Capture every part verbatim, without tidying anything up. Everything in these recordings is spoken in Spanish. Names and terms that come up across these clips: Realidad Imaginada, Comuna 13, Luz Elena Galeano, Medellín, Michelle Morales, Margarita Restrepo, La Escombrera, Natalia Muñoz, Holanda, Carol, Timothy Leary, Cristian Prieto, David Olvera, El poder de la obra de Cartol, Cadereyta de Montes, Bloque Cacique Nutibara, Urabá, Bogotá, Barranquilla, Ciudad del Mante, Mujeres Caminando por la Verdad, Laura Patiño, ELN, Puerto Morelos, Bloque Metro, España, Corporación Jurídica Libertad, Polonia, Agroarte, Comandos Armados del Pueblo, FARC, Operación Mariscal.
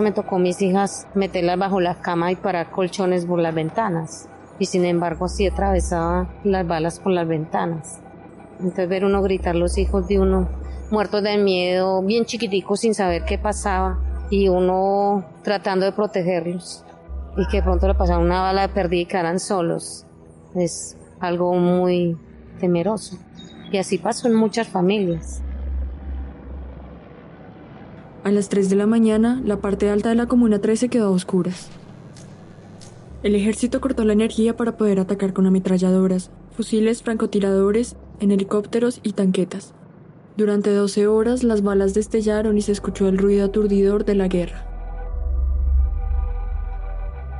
Me tocó a mis hijas meterlas bajo la cama y parar colchones por las ventanas. Y sin embargo, sí atravesaba las balas por las ventanas. Entonces, ver uno gritar los hijos de uno, muertos de miedo, bien chiquiticos, sin saber qué pasaba. Y uno tratando de protegerlos. Y que de pronto le pasaba una bala de perdida y quedaran solos. Es algo muy temeroso. Y así pasó en muchas familias. A las tres de la mañana, la parte alta de la Comuna trece quedó a oscuras. El ejército cortó la energía para poder atacar con ametralladoras, fusiles, francotiradores, en helicópteros y tanquetas. Durante doce horas, las balas destellaron y se escuchó el ruido aturdidor de la guerra.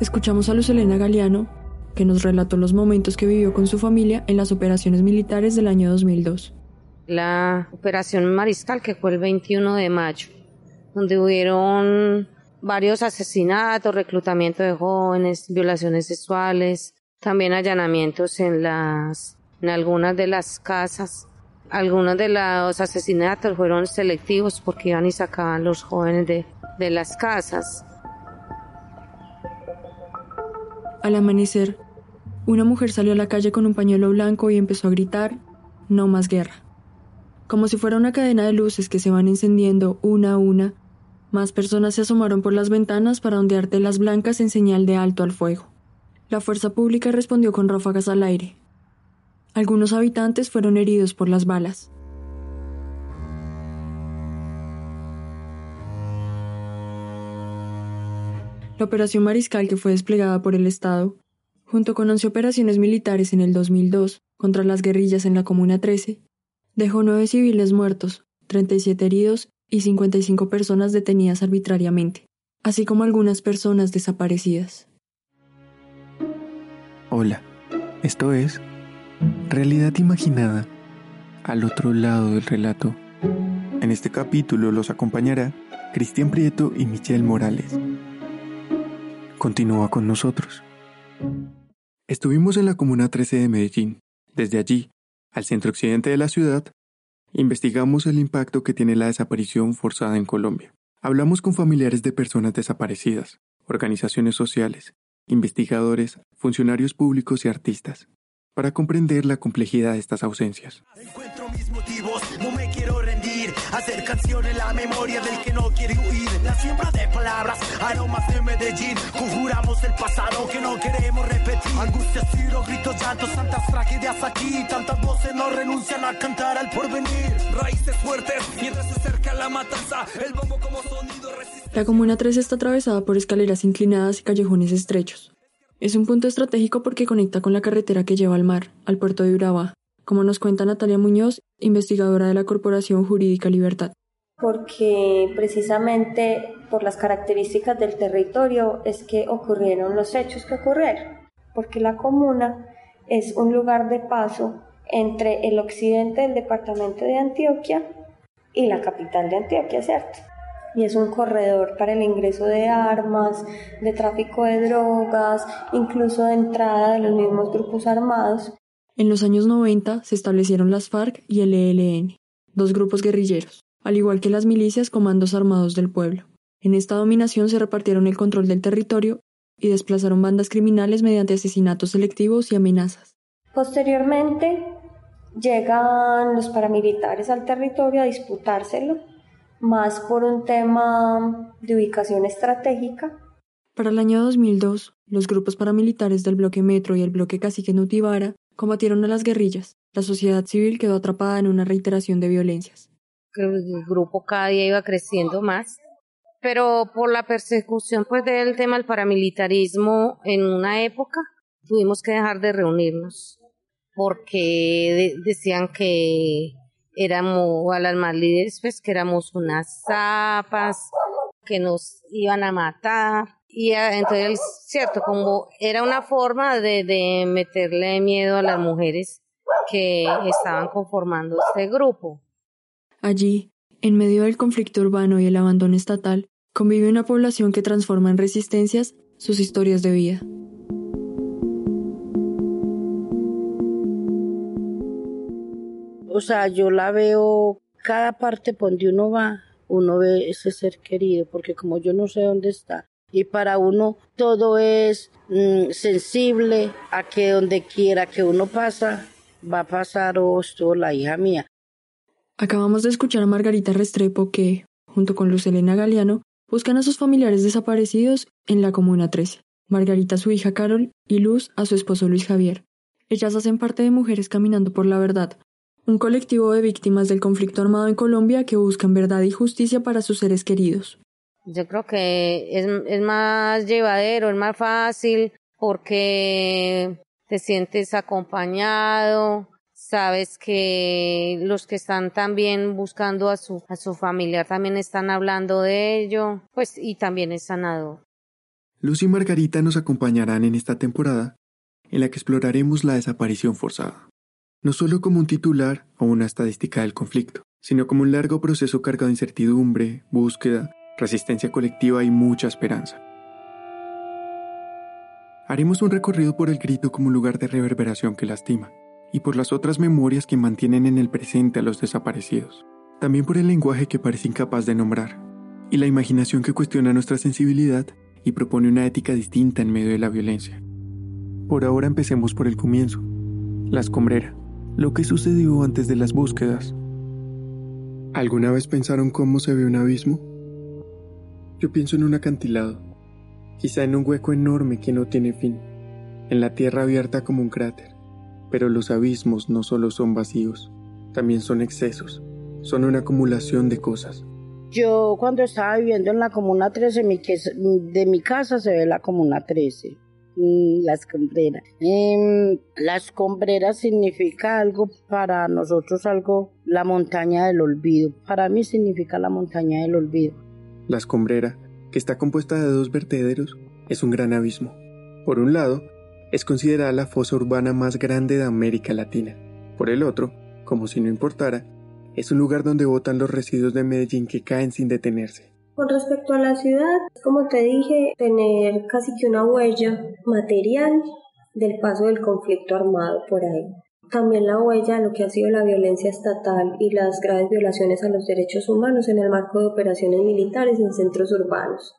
Escuchamos a Luz Elena Galeano, que nos relató los momentos que vivió con su familia en las operaciones militares del año dos mil dos. La Operación Mariscal, que fue el veintiuno de mayo. Donde hubieron varios asesinatos, reclutamiento de jóvenes, violaciones sexuales, también allanamientos en, las, en algunas de las casas. Algunos de los asesinatos fueron selectivos porque iban y sacaban los jóvenes de, de las casas. Al amanecer, una mujer salió a la calle con un pañuelo blanco y empezó a gritar, "No más guerra". Como si fuera una cadena de luces que se van encendiendo una a una, más personas se asomaron por las ventanas para ondear telas blancas en señal de alto al fuego. La fuerza pública respondió con ráfagas al aire. Algunos habitantes fueron heridos por las balas. La Operación Mariscal, que fue desplegada por el Estado, junto con once operaciones militares en el dos mil dos contra las guerrillas en la Comuna trece, dejó nueve civiles muertos, treinta y siete heridos y cincuenta y cinco personas detenidas arbitrariamente, así como algunas personas desaparecidas. Hola, esto es Realidad Imaginada, al otro lado del relato. En este capítulo los acompañará Cristian Prieto y Michelle Morales. Continúa con nosotros. Estuvimos en la Comuna trece de Medellín. Desde allí, al centro occidente de la ciudad, investigamos el impacto que tiene la desaparición forzada en Colombia. Hablamos con familiares de personas desaparecidas, organizaciones sociales, investigadores, funcionarios públicos y artistas, para comprender la complejidad de estas ausencias. Encuentro mis motivos, no me quiero rendir, hacer canciones, la memoria del que no quiere huir, la siembra de palabras, aromas de Medellín, conjuramos el pasado que no queremos repetir, angustias, tiros, gritos, llantos, tantas tragedias aquí, tantas voces no renuncian a cantar al porvenir, raíces fuertes, mientras se acerca la matanza, el bombo como sonido resistente. La Comuna trece está atravesada por escaleras inclinadas y callejones estrechos. Es un punto estratégico porque conecta con la carretera que lleva al mar, al puerto de Urabá, como nos cuenta Natalia Muñoz, investigadora de la Corporación Jurídica Libertad. Porque precisamente por las características del territorio es que ocurrieron los hechos que ocurrieron, porque la comuna es un lugar de paso entre el occidente del departamento de Antioquia y la capital de Antioquia, ¿cierto? Y es un corredor para el ingreso de armas, de tráfico de drogas, incluso de entrada de los mismos grupos armados. En los años noventa se establecieron las FARC y el E L N, dos grupos guerrilleros, al igual que las milicias Comandos Armados del Pueblo. En esta dominación se repartieron el control del territorio y desplazaron bandas criminales mediante asesinatos selectivos y amenazas. Posteriormente llegan los paramilitares al territorio a disputárselo, más por un tema de ubicación estratégica. Para el año dos mil dos, los grupos paramilitares del Bloque Metro y el Bloque Cacique Nutibara combatieron a las guerrillas. La sociedad civil quedó atrapada en una reiteración de violencias. El grupo cada día iba creciendo más, pero por la persecución pues, del tema del paramilitarismo en una época, tuvimos que dejar de reunirnos, porque de- decían que éramos a las más líderes, pues que éramos unas zapas, que nos iban a matar. Y entonces, cierto, como era una forma de, de meterle miedo a las mujeres que estaban conformando este grupo. Allí, en medio del conflicto urbano y el abandono estatal, convive una población que transforma en resistencias sus historias de vida. O sea, yo la veo, cada parte donde uno va, uno ve ese ser querido, porque como yo no sé dónde está, y para uno todo es mm, sensible a que donde quiera que uno pasa, va a pasar o esto, la hija mía. Acabamos de escuchar a Margarita Restrepo que, junto con Luz Elena Galeano, buscan a sus familiares desaparecidos en la Comuna trece. Margarita a su hija Carol y Luz a su esposo Luis Javier. Ellas hacen parte de Mujeres Caminando por la Verdad, un colectivo de víctimas del conflicto armado en Colombia que buscan verdad y justicia para sus seres queridos. Yo creo que es, es más llevadero, es más fácil porque te sientes acompañado, sabes que los que están también buscando a su, a su familiar también están hablando de ello, pues y también es sanador. Luz y Margarita nos acompañarán en esta temporada en la que exploraremos la desaparición forzada, no solo como un titular o una estadística del conflicto, sino como un largo proceso cargado de incertidumbre, búsqueda, resistencia colectiva y mucha esperanza. Haremos un recorrido por el grito como lugar de reverberación que lastima, y por las otras memorias que mantienen en el presente a los desaparecidos. También por el lenguaje que parece incapaz de nombrar, y la imaginación que cuestiona nuestra sensibilidad y propone una ética distinta en medio de la violencia. Por ahora empecemos por el comienzo, La Escombrera, lo que sucedió antes de las búsquedas. ¿Alguna vez pensaron cómo se ve un abismo? Yo pienso en un acantilado, quizá en un hueco enorme que no tiene fin, en la tierra abierta como un cráter. Pero los abismos no solo son vacíos, también son excesos, son una acumulación de cosas. Yo cuando estaba viviendo en la Comuna trece, mi que, de mi casa se ve la Comuna trece, La Escombrera. Eh, la Escombrera significa algo para nosotros, algo, la montaña del olvido. Para mí significa la montaña del olvido. La Escombrera, que está compuesta de dos vertederos, es un gran abismo. Por un lado, es considerada la fosa urbana más grande de América Latina. Por el otro, como si no importara, es un lugar donde botan los residuos de Medellín que caen sin detenerse. Con respecto a la ciudad, como te dije, tener casi que una huella material del paso del conflicto armado por ahí. También la huella de lo que ha sido la violencia estatal y las graves violaciones a los derechos humanos en el marco de operaciones militares en centros urbanos.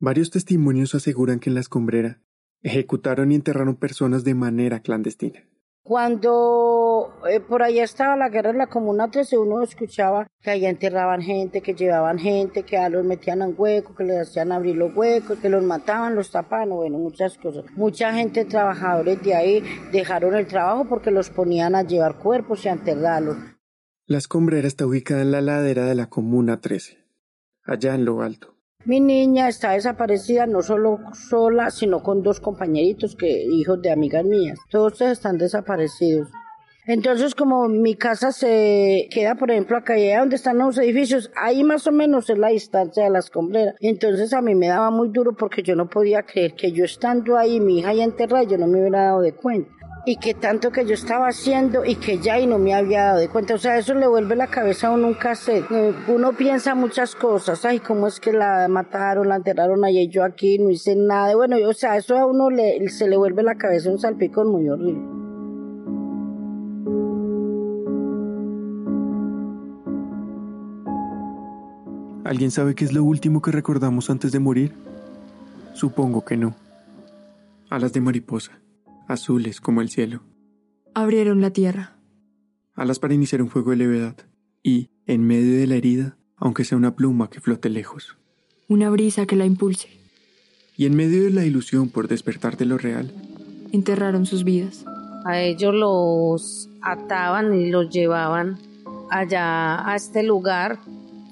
Varios testimonios aseguran que en La Escombrera ejecutaron y enterraron personas de manera clandestina. Cuando eh, por allá estaba la guerra en la Comuna trece, uno escuchaba que allá enterraban gente, que llevaban gente, que a los metían en huecos, que les hacían abrir los huecos, que los mataban, los tapaban, bueno, muchas cosas. Mucha gente, trabajadores de ahí, dejaron el trabajo porque los ponían a llevar cuerpos y a enterrarlos. La Escombrera está ubicada en la ladera de la Comuna trece, allá en lo alto. Mi niña está desaparecida, no solo sola, sino con dos compañeritos, que hijos de amigas mías. Todos están desaparecidos. Entonces, como mi casa se queda, por ejemplo, acá donde están los edificios, ahí más o menos es la distancia de La Escombrera. Entonces, a mí me daba muy duro porque yo no podía creer que yo estando ahí, mi hija ya enterrada, yo no me hubiera dado de cuenta. Y que tanto que yo estaba haciendo y que ya y no me había dado de cuenta. O sea, eso le vuelve la cabeza a uno un cassette. Uno piensa muchas cosas. Ay, ¿cómo es que la mataron, la enterraron allá y yo aquí? No hice nada. Bueno, o sea, eso a uno le, se le vuelve la cabeza un salpicón muy horrible. ¿Alguien sabe qué es lo último que recordamos antes de morir? Supongo que no. Alas de mariposa. Azules como el cielo. Abrieron la tierra. Alas para iniciar un fuego de levedad. Y, en medio de la herida, aunque sea una pluma que flote lejos. Una brisa que la impulse. Y en medio de la ilusión por despertar de lo real. Enterraron sus vidas. A ellos los ataban y los llevaban allá a este lugar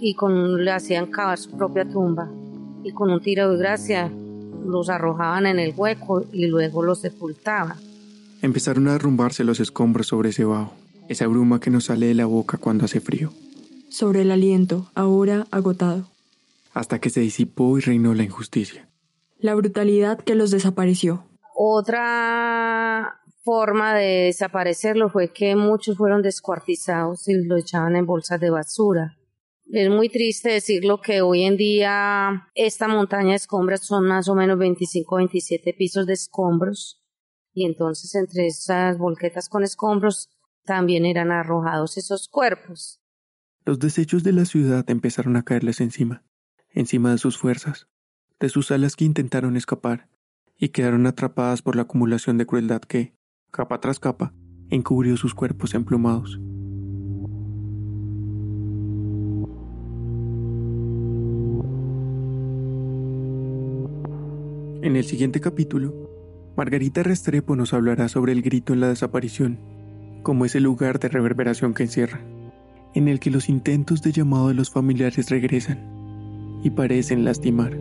y con, le hacían cavar su propia tumba. Y con un tiro de gracia los arrojaban en el hueco y luego los sepultaban. Empezaron a derrumbarse los escombros sobre ese bajo, esa bruma que nos sale de la boca cuando hace frío. Sobre el aliento, ahora agotado. Hasta que se disipó y reinó la injusticia. La brutalidad que los desapareció. Otra forma de desaparecerlos fue que muchos fueron descuartizados y los echaban en bolsas de basura. Es muy triste decirlo que hoy en día esta montaña de escombros son más o menos veinticinco a veintisiete pisos de escombros, y entonces entre esas volquetas con escombros también eran arrojados esos cuerpos. Los desechos de la ciudad empezaron a caerles encima, encima de sus fuerzas, de sus alas que intentaron escapar y quedaron atrapadas por la acumulación de crueldad que, capa tras capa, encubrió sus cuerpos emplumados. En el siguiente capítulo, Margarita Restrepo nos hablará sobre el grito en la desaparición, como ese lugar de reverberación que encierra, en el que los intentos de llamado de los familiares regresan y parecen lastimar.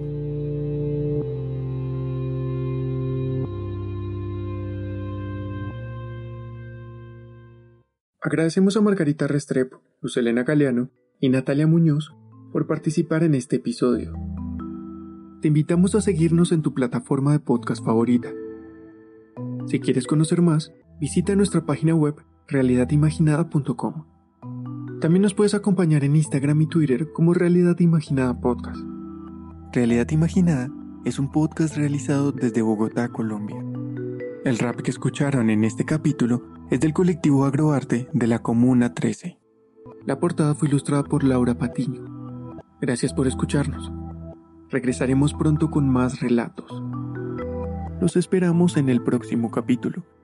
Agradecemos a Margarita Restrepo, Luz Elena Galeano y Natalia Muñoz por participar en este episodio. Te invitamos a seguirnos en tu plataforma de podcast favorita. Si quieres conocer más, visita nuestra página web realidad imaginada punto com. También nos puedes acompañar en Instagram y Twitter como Realidad Imaginada Podcast. Realidad Imaginada es un podcast realizado desde Bogotá, Colombia. El rap que escucharon en este capítulo es del colectivo Agroarte de la Comuna trece. La portada fue ilustrada por Laura Patiño. Gracias por escucharnos. Regresaremos pronto con más relatos. Los esperamos en el próximo capítulo.